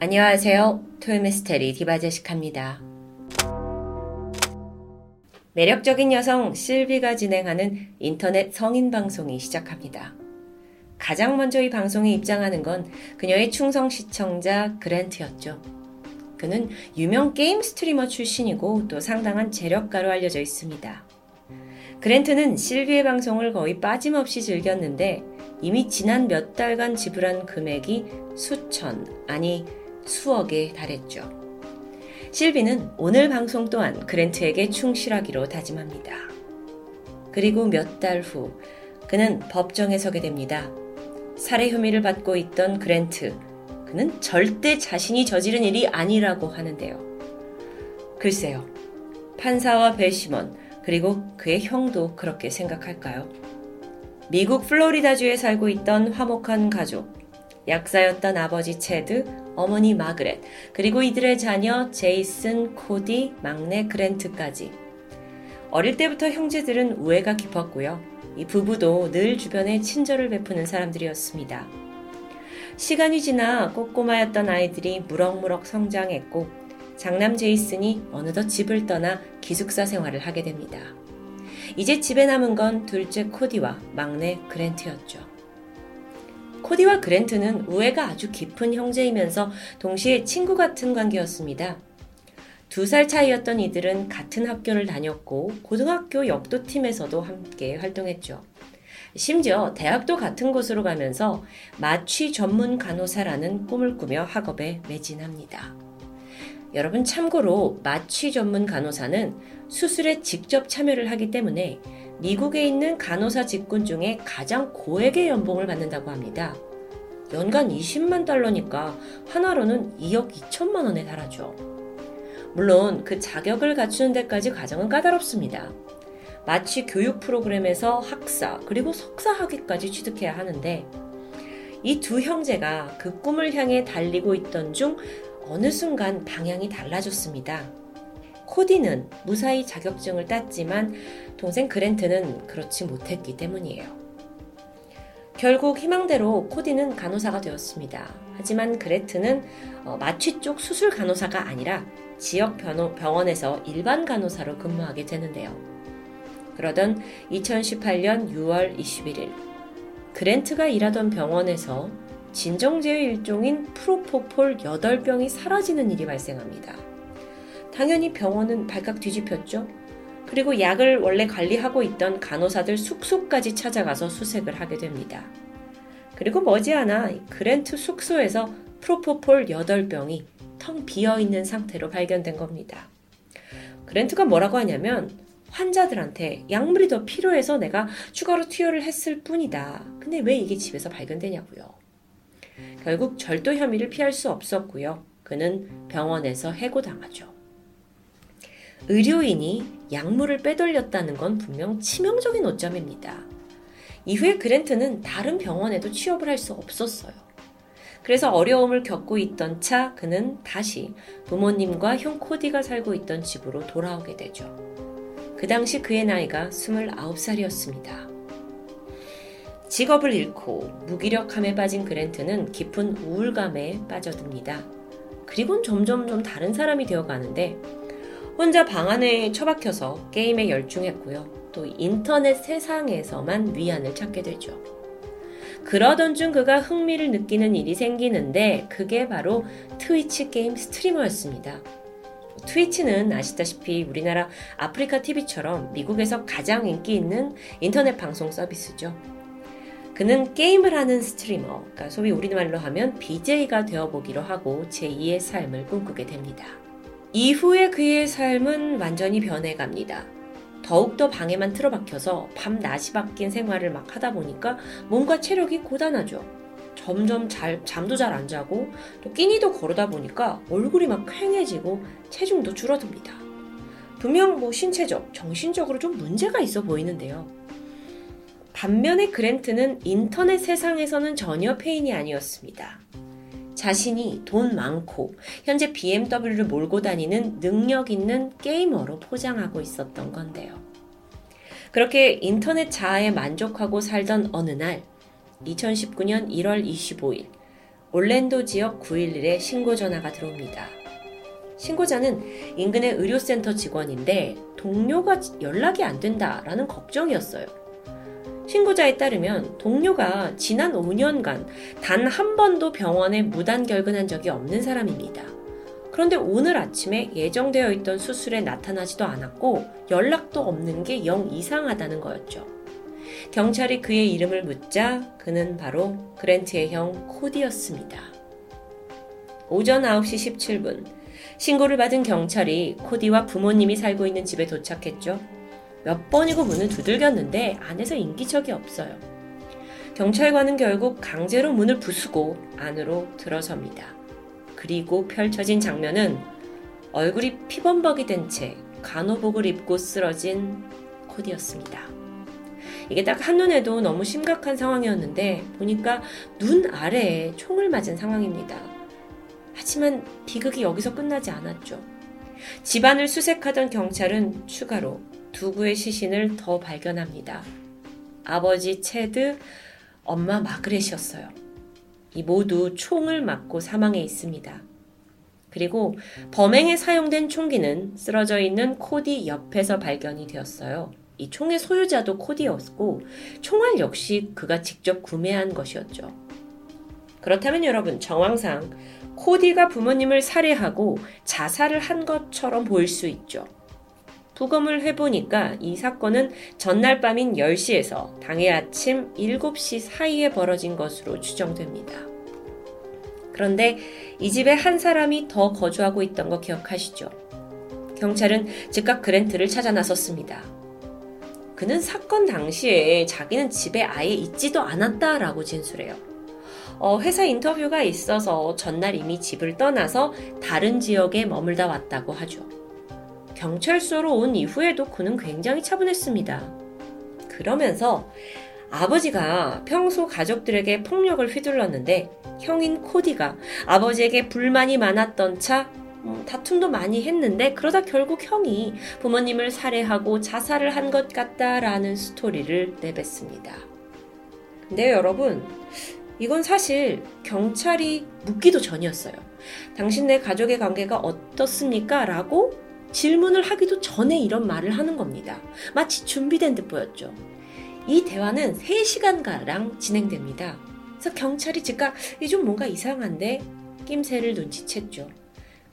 안녕하세요. 토요미스테리 디바제시카입니다. 매력적인 여성 실비가 진행하는 인터넷 성인 방송이 시작합니다. 가장 먼저 이 방송에 입장하는 건 그녀의 충성 시청자 그랜트였죠. 그는 유명 게임 스트리머 출신이고 또 상당한 재력가로 알려져 있습니다. 그랜트는 실비의 방송을 거의 빠짐없이 즐겼는데 이미 지난 몇 달간 지불한 금액이 수천, 아니 수억에 달했죠. 실비는 오늘 방송 또한 그랜트에게 충실하기로 다짐합니다. 그리고 몇 달 후 그는 법정에 서게 됩니다. 살해 혐의를 받고 있던 그랜트, 그는 절대 자신이 저지른 일이 아니라고 하는데요. 글쎄요, 판사와 배심원, 그리고 그의 형도 그렇게 생각할까요? 미국 플로리다주에 살고 있던 화목한 가족, 약사였던 아버지 채드, 어머니 마그렛, 그리고 이들의 자녀 제이슨, 코디, 막내 그랜트까지. 어릴 때부터 형제들은 우애가 깊었고요. 이 부부도 늘 주변에 친절을 베푸는 사람들이었습니다. 시간이 지나 꼬꼬마였던 아이들이 무럭무럭 성장했고 장남 제이슨이 어느덧 집을 떠나 기숙사 생활을 하게 됩니다. 이제 집에 남은 건 둘째 코디와 막내 그랜트였죠. 코디와 그랜트는 우애가 아주 깊은 형제이면서 동시에 친구 같은 관계였습니다. 2살 차이였던 이들은 같은 학교를 다녔고 고등학교 역도팀에서도 함께 활동했죠. 심지어 대학도 같은 곳으로 가면서 마취 전문 간호사라는 꿈을 꾸며 학업에 매진합니다. 여러분, 참고로 마취 전문 간호사는 수술에 직접 참여를 하기 때문에 미국에 있는 간호사 직군 중에 가장 고액의 연봉을 받는다고 합니다. 연간 20만 달러니까 하나로는 2억 2천만 원에 달하죠. 물론 그 자격을 갖추는 데까지 과정은 까다롭습니다. 마치 교육 프로그램에서 학사 그리고 석사학위까지 취득해야 하는데 이 두 형제가 그 꿈을 향해 달리고 있던 중 어느 순간 방향이 달라졌습니다. 코디는 무사히 자격증을 땄지만 동생 그랜트는 그렇지 못했기 때문이에요. 결국 희망대로 코디는 간호사가 되었습니다. 하지만 그랜트는 마취 쪽 수술 간호사가 아니라 지역 병원에서 일반 간호사로 근무하게 되는데요. 그러던 2018년 6월 21일, 그랜트가 일하던 병원에서 진정제의 일종인 프로포폴 8병이 사라지는 일이 발생합니다. 당연히 병원은 발칵 뒤집혔죠. 그리고 약을 원래 관리하고 있던 간호사들 숙소까지 찾아가서 수색을 하게 됩니다. 그리고 머지않아 그랜트 숙소에서 프로포폴 8병이 텅 비어있는 상태로 발견된 겁니다. 그랜트가 뭐라고 하냐면, 환자들한테 약물이 더 필요해서 내가 추가로 투여를 했을 뿐이다. 근데 왜 이게 집에서 발견되냐고요. 결국 절도 혐의를 피할 수 없었고요. 그는 병원에서 해고당하죠. 의료인이 약물을 빼돌렸다는 건 분명 치명적인 오점입니다. 이후에 그랜트는 다른 병원에도 취업을 할 수 없었어요. 그래서 어려움을 겪고 있던 차 그는 다시 부모님과 형 코디가 살고 있던 집으로 돌아오게 되죠. 그 당시 그의 나이가 29살이었습니다. 직업을 잃고 무기력함에 빠진 그랜트는 깊은 우울감에 빠져듭니다. 그리고는 점점 다른 사람이 되어가는데 혼자 방 안에 처박혀서 게임에 열중했고요. 또 인터넷 세상에서만 위안을 찾게 되죠. 그러던 중 그가 흥미를 느끼는 일이 생기는데 그게 바로 트위치 게임 스트리머였습니다. 트위치는 아시다시피 우리나라 아프리카 TV처럼 미국에서 가장 인기 있는 인터넷 방송 서비스죠. 그는 게임을 하는 스트리머, 그러니까 소위 우리말로 하면 BJ가 되어보기로 하고 제2의 삶을 꿈꾸게 됩니다. 이후에 그의 삶은 완전히 변해갑니다. 더욱더 방에만 틀어박혀서 밤낮이 바뀐 생활을 막 하다 보니까 몸과 체력이 고단하죠. 점점 잠도 잘 안 자고 또 끼니도 거르다 보니까 얼굴이 막 퀭해지고 체중도 줄어듭니다. 분명 신체적, 정신적으로 좀 문제가 있어 보이는데요. 반면에 그랜트는 인터넷 세상에서는 전혀 페인이 아니었습니다. 자신이 돈 많고 현재 BMW를 몰고 다니는 능력 있는 게이머로 포장하고 있었던 건데요. 그렇게 인터넷 자아에 만족하고 살던 어느 날 2019년 1월 25일 올랜도 지역 911에 신고 전화가 들어옵니다. 신고자는 인근의 의료센터 직원인데 동료가 연락이 안 된다라는 걱정이었어요. 신고자에 따르면 동료가 지난 5년간 단 한 번도 병원에 무단 결근한 적이 없는 사람입니다. 그런데 오늘 아침에 예정되어 있던 수술에 나타나지도 않았고 연락도 없는 게 영 이상하다는 거였죠. 경찰이 그의 이름을 묻자 그는 바로 그랜트의 형 코디였습니다. 오전 9시 17분 신고를 받은 경찰이 코디와 부모님이 살고 있는 집에 도착했죠. 몇 번이고 문을 두들겼는데 안에서 인기척이 없어요. 경찰관은 결국 강제로 문을 부수고 안으로 들어섭니다. 그리고 펼쳐진 장면은 얼굴이 피범벅이 된 채 간호복을 입고 쓰러진 코디였습니다. 이게 딱 한눈에도 너무 심각한 상황이었는데 보니까 눈 아래에 총을 맞은 상황입니다. 하지만 비극이 여기서 끝나지 않았죠. 집안을 수색하던 경찰은 추가로 두 구의 시신을 더 발견합니다. 아버지 채드, 엄마 마그렛이었어요. 이 모두 총을 맞고 사망해 있습니다. 그리고 범행에 사용된 총기는 쓰러져 있는 코디 옆에서 발견이 되었어요. 이 총의 소유자도 코디였고 총알 역시 그가 직접 구매한 것이었죠. 그렇다면 여러분, 정황상 코디가 부모님을 살해하고 자살을 한 것처럼 보일 수 있죠. 부검을 해보니까 이 사건은 전날 밤인 10시에서 당일 아침 7시 사이에 벌어진 것으로 추정됩니다. 그런데 이 집에 한 사람이 더 거주하고 있던 거 기억하시죠? 경찰은 즉각 그랜트를 찾아 나섰습니다. 그는 사건 당시에 자기는 집에 아예 있지도 않았다라고 진술해요. 회사 인터뷰가 있어서 전날 이미 집을 떠나서 다른 지역에 머물다 왔다고 하죠. 경찰서로 온 이후에도 그는 굉장히 차분했습니다. 그러면서 아버지가 평소 가족들에게 폭력을 휘둘렀는데 형인 코디가 아버지에게 불만이 많았던 차 다툼도 많이 했는데 그러다 결국 형이 부모님을 살해하고 자살을 한 것 같다라는 스토리를 내뱉습니다. 근데 여러분, 이건 사실 경찰이 묻기도 전이었어요. 당신네 가족의 관계가 어떻습니까? 라고 질문을 하기도 전에 이런 말을 하는 겁니다. 마치 준비된 듯 보였죠. 이 대화는 3시간가량 진행됩니다. 그래서 경찰이 즉각 좀 뭔가 이상한데 낌새를 눈치챘죠.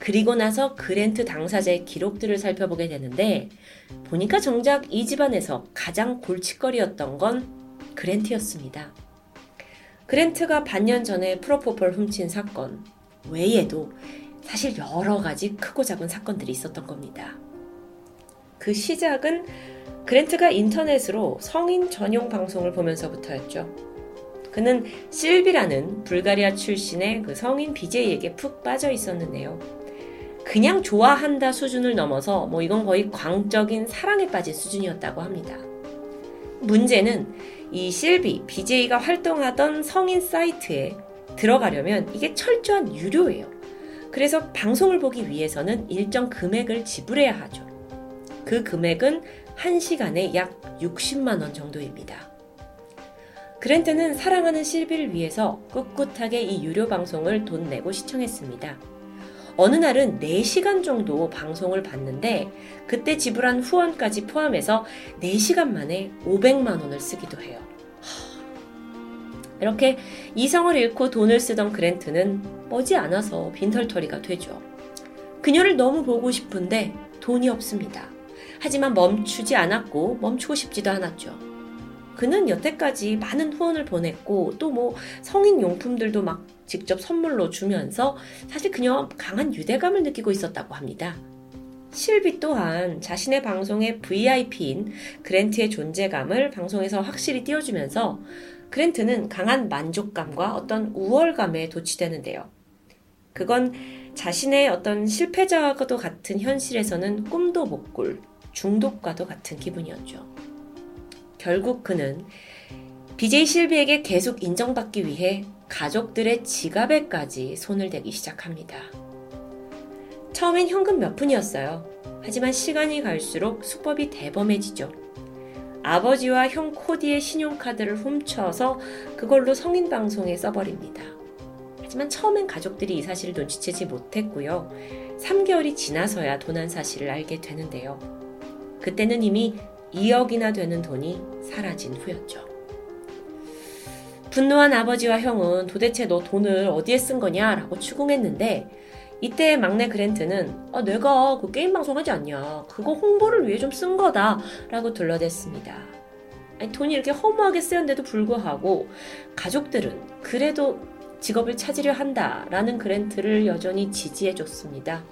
그리고 나서 그랜트 당사자의 기록들을 살펴보게 되는데 보니까 정작 이 집안에서 가장 골칫거리였던 건 그랜트였습니다. 그랜트가 반년 전에 프로포폴 훔친 사건 외에도 사실 여러 가지 크고 작은 사건들이 있었던 겁니다. 그 시작은 그랜트가 인터넷으로 성인 전용 방송을 보면서부터였죠. 그는 실비라는 불가리아 출신의 그 성인 BJ에게 푹 빠져 있었는데요. 그냥 좋아한다 수준을 넘어서 이건 거의 광적인 사랑에 빠진 수준이었다고 합니다. 문제는 이 실비, BJ가 활동하던 성인 사이트에 들어가려면 이게 철저한 유료예요. 그래서 방송을 보기 위해서는 일정 금액을 지불해야 하죠. 그 금액은 1시간에 약 60만 원 정도입니다. 그랜트는 사랑하는 실비를 위해서 꿋꿋하게 이 유료 방송을 돈 내고 시청했습니다. 어느 날은 4시간 정도 방송을 봤는데 그때 지불한 후원까지 포함해서 4시간 만에 500만 원을 쓰기도 해요. 이렇게 이성을 잃고 돈을 쓰던 그랜트는 머지않아서 빈털터리가 되죠. 그녀를 너무 보고 싶은데 돈이 없습니다. 하지만 멈추지 않았고 멈추고 싶지도 않았죠. 그는 여태까지 많은 후원을 보냈고 또 성인 용품들도 막 직접 선물로 주면서 사실 그녀와 강한 유대감을 느끼고 있었다고 합니다. 실비 또한 자신의 방송의 VIP인 그랜트의 존재감을 방송에서 확실히 띄워주면서 그랜트는 강한 만족감과 어떤 우월감에 도취되는데요. 그건 자신의 어떤 실패자와도 같은 현실에서는 꿈도 못 꿀 중독과도 같은 기분이었죠. 결국 그는 BJ 실비에게 계속 인정받기 위해 가족들의 지갑에까지 손을 대기 시작합니다. 처음엔 현금 몇 푼이었어요. 하지만 시간이 갈수록 수법이 대범해지죠. 아버지와 형 코디의 신용카드를 훔쳐서 그걸로 성인 방송에 써버립니다. 하지만 처음엔 가족들이 이 사실을 눈치채지 못했고요. 3개월이 지나서야 도난 사실을 알게 되는데요. 그때는 이미 2억이나 되는 돈이 사라진 후였죠. 분노한 아버지와 형은 도대체 너 돈을 어디에 쓴 거냐라고 추궁했는데 이때 막내 그랜트는 내가 그 게임 방송하지 않냐, 그거 홍보를 위해 좀 쓴 거다 라고 둘러댔습니다. 아니, 돈이 이렇게 허무하게 쓰였는데도 불구하고 가족들은 그래도 직업을 찾으려 한다라는 그랜트를 여전히 지지해줬습니다.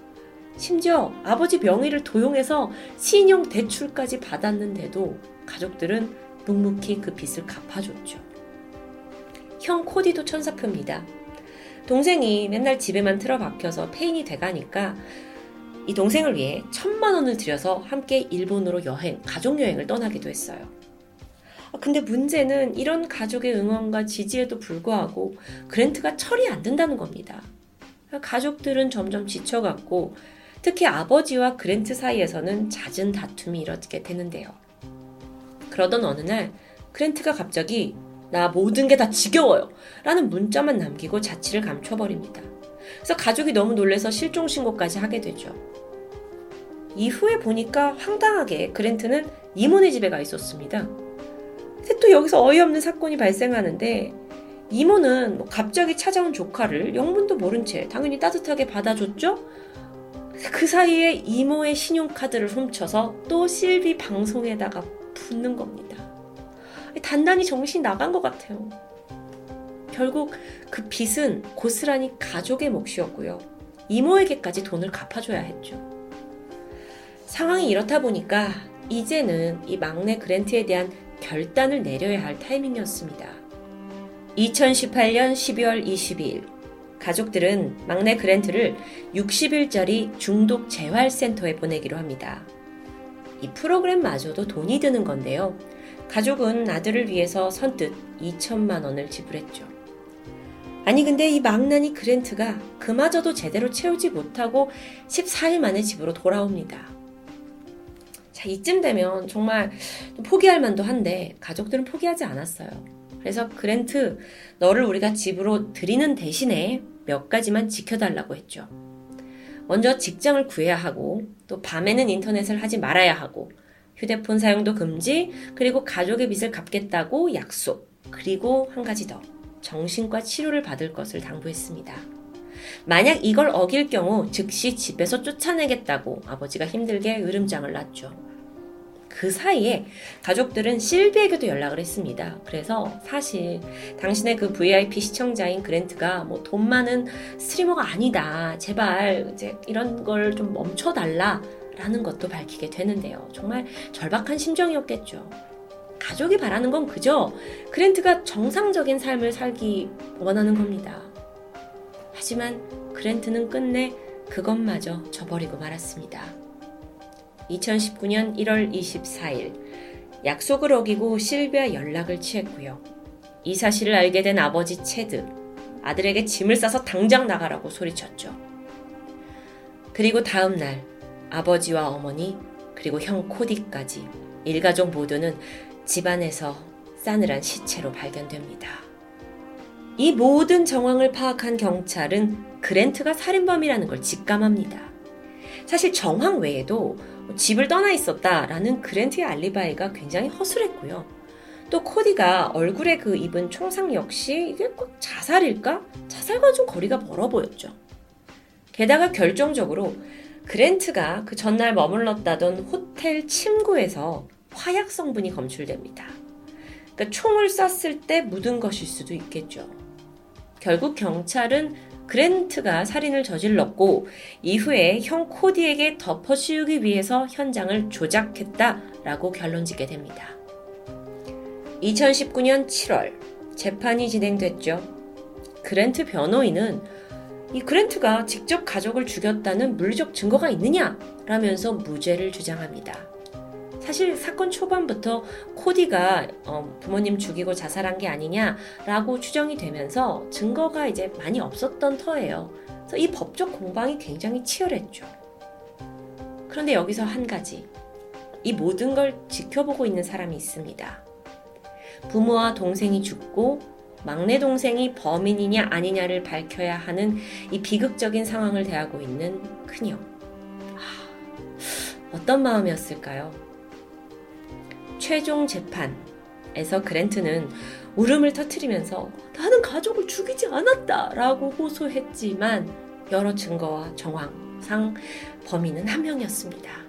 심지어 아버지 명의를 도용해서 신용 대출까지 받았는데도 가족들은 묵묵히 그 빚을 갚아줬죠. 형 코디도 천사표입니다. 동생이 맨날 집에만 틀어박혀서 폐인이 돼가니까 이 동생을 위해 1,000만 원을 들여서 함께 일본으로 여행, 가족여행을 떠나기도 했어요. 근데 문제는 이런 가족의 응원과 지지에도 불구하고 그랜트가 철이 안 든다는 겁니다. 가족들은 점점 지쳐갔고 특히 아버지와 그랜트 사이에서는 잦은 다툼이 일어나게 되는데요. 그러던 어느 날 그랜트가 갑자기 나 모든 게 다 지겨워요 라는 문자만 남기고 자취를 감춰버립니다. 그래서 가족이 너무 놀라서 실종신고까지 하게 되죠. 이후에 보니까 황당하게 그랜트는 이모네 집에 가 있었습니다. 근데 또 여기서 어이없는 사건이 발생하는데 이모는 갑자기 찾아온 조카를 영문도 모른 채 당연히 따뜻하게 받아줬죠. 그 사이에 이모의 신용카드를 훔쳐서 또 실비 방송에다가 붓는 겁니다. 단단히 정신이 나간 것 같아요. 결국 그 빚은 고스란히 가족의 몫이었고요. 이모에게까지 돈을 갚아줘야 했죠. 상황이 이렇다 보니까 이제는 이 막내 그랜트에 대한 결단을 내려야 할 타이밍이었습니다. 2018년 12월 22일 가족들은 막내 그랜트를 60일짜리 중독 재활센터에 보내기로 합니다. 이 프로그램마저도 돈이 드는 건데요. 가족은 아들을 위해서 선뜻 2,000만 원을 지불했죠. 아니 근데 이 망나니 그랜트가 그마저도 제대로 채우지 못하고 14일 만에 집으로 돌아옵니다. 자, 이쯤 되면 정말 포기할 만도 한데 가족들은 포기하지 않았어요. 그래서 그랜트, 너를 우리가 집으로 들이는 대신에 몇 가지만 지켜달라고 했죠. 먼저 직장을 구해야 하고 또 밤에는 인터넷을 하지 말아야 하고 휴대폰 사용도 금지, 그리고 가족의 빚을 갚겠다고 약속, 그리고 한 가지 더, 정신과 치료를 받을 것을 당부했습니다. 만약 이걸 어길 경우 즉시 집에서 쫓아내겠다고 아버지가 힘들게 으름장을 놨죠. 그 사이에 가족들은 실비에게도 연락을 했습니다. 그래서 사실 당신의 그 VIP 시청자인 그랜트가 돈 많은 스트리머가 아니다, 제발 이제 이런 걸 좀 멈춰달라 라는 것도 밝히게 되는데요. 정말 절박한 심정이었겠죠. 가족이 바라는 건 그저 그랜트가 정상적인 삶을 살기 원하는 겁니다. 하지만 그랜트는 끝내 그것마저 저버리고 말았습니다. 2019년 1월 24일 약속을 어기고 실비와 연락을 취했고요. 이 사실을 알게 된 아버지 체드, 아들에게 짐을 싸서 당장 나가라고 소리쳤죠. 그리고 다음 날 아버지와 어머니 그리고 형 코디까지 일가족 모두는 집안에서 싸늘한 시체로 발견됩니다. 이 모든 정황을 파악한 경찰은 그랜트가 살인범이라는 걸 직감합니다. 사실 정황 외에도 집을 떠나 있었다라는 그랜트의 알리바이가 굉장히 허술했고요. 또 코디가 얼굴에 그 입은 총상 역시 이게 꼭 자살일까? 자살과 좀 거리가 멀어 보였죠. 게다가 결정적으로 그랜트가 그 전날 머물렀다던 호텔 침구에서 화약 성분이 검출됩니다. 그러니까 총을 쐈을 때 묻은 것일 수도 있겠죠. 결국 경찰은 그랜트가 살인을 저질렀고 이후에 형 코디에게 덮어씌우기 위해서 현장을 조작했다라고 결론짓게 됩니다. 2019년 7월 재판이 진행됐죠. 그랜트 변호인은 이 그랜트가 직접 가족을 죽였다는 물리적 증거가 있느냐 라면서 무죄를 주장합니다. 사실 사건 초반부터 코디가 부모님 죽이고 자살한 게 아니냐라고 추정이 되면서 증거가 이제 많이 없었던 터예요. 그래서 이 법적 공방이 굉장히 치열했죠. 그런데 여기서 한 가지, 이 모든 걸 지켜보고 있는 사람이 있습니다. 부모와 동생이 죽고 막내 동생이 범인이냐 아니냐를 밝혀야 하는 이 비극적인 상황을 대하고 있는 큰형. 어떤 마음이었을까요? 최종 재판에서 그랜트는 울음을 터뜨리면서 나는 가족을 죽이지 않았다 라고 호소했지만 여러 증거와 정황상 범인은 한 명이었습니다.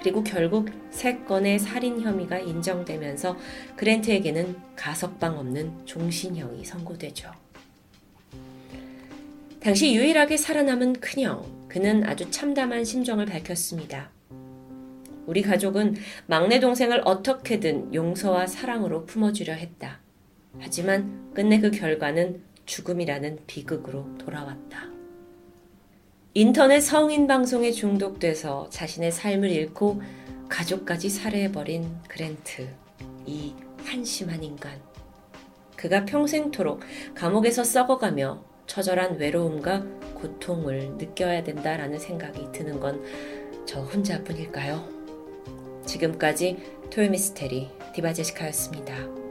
그리고 결국 3건의 살인 혐의가 인정되면서 그랜트에게는 가석방 없는 종신형이 선고되죠. 당시 유일하게 살아남은 큰형, 그는 아주 참담한 심정을 밝혔습니다. 우리 가족은 막내 동생을 어떻게든 용서와 사랑으로 품어주려 했다. 하지만 끝내 그 결과는 죽음이라는 비극으로 돌아왔다. 인터넷 성인 방송에 중독돼서 자신의 삶을 잃고 가족까지 살해해버린 그랜트, 이 한심한 인간. 그가 평생토록 감옥에서 썩어가며 처절한 외로움과 고통을 느껴야 된다라는 생각이 드는 건 저 혼자뿐일까요? 지금까지 토요미스테리 디바제시카였습니다.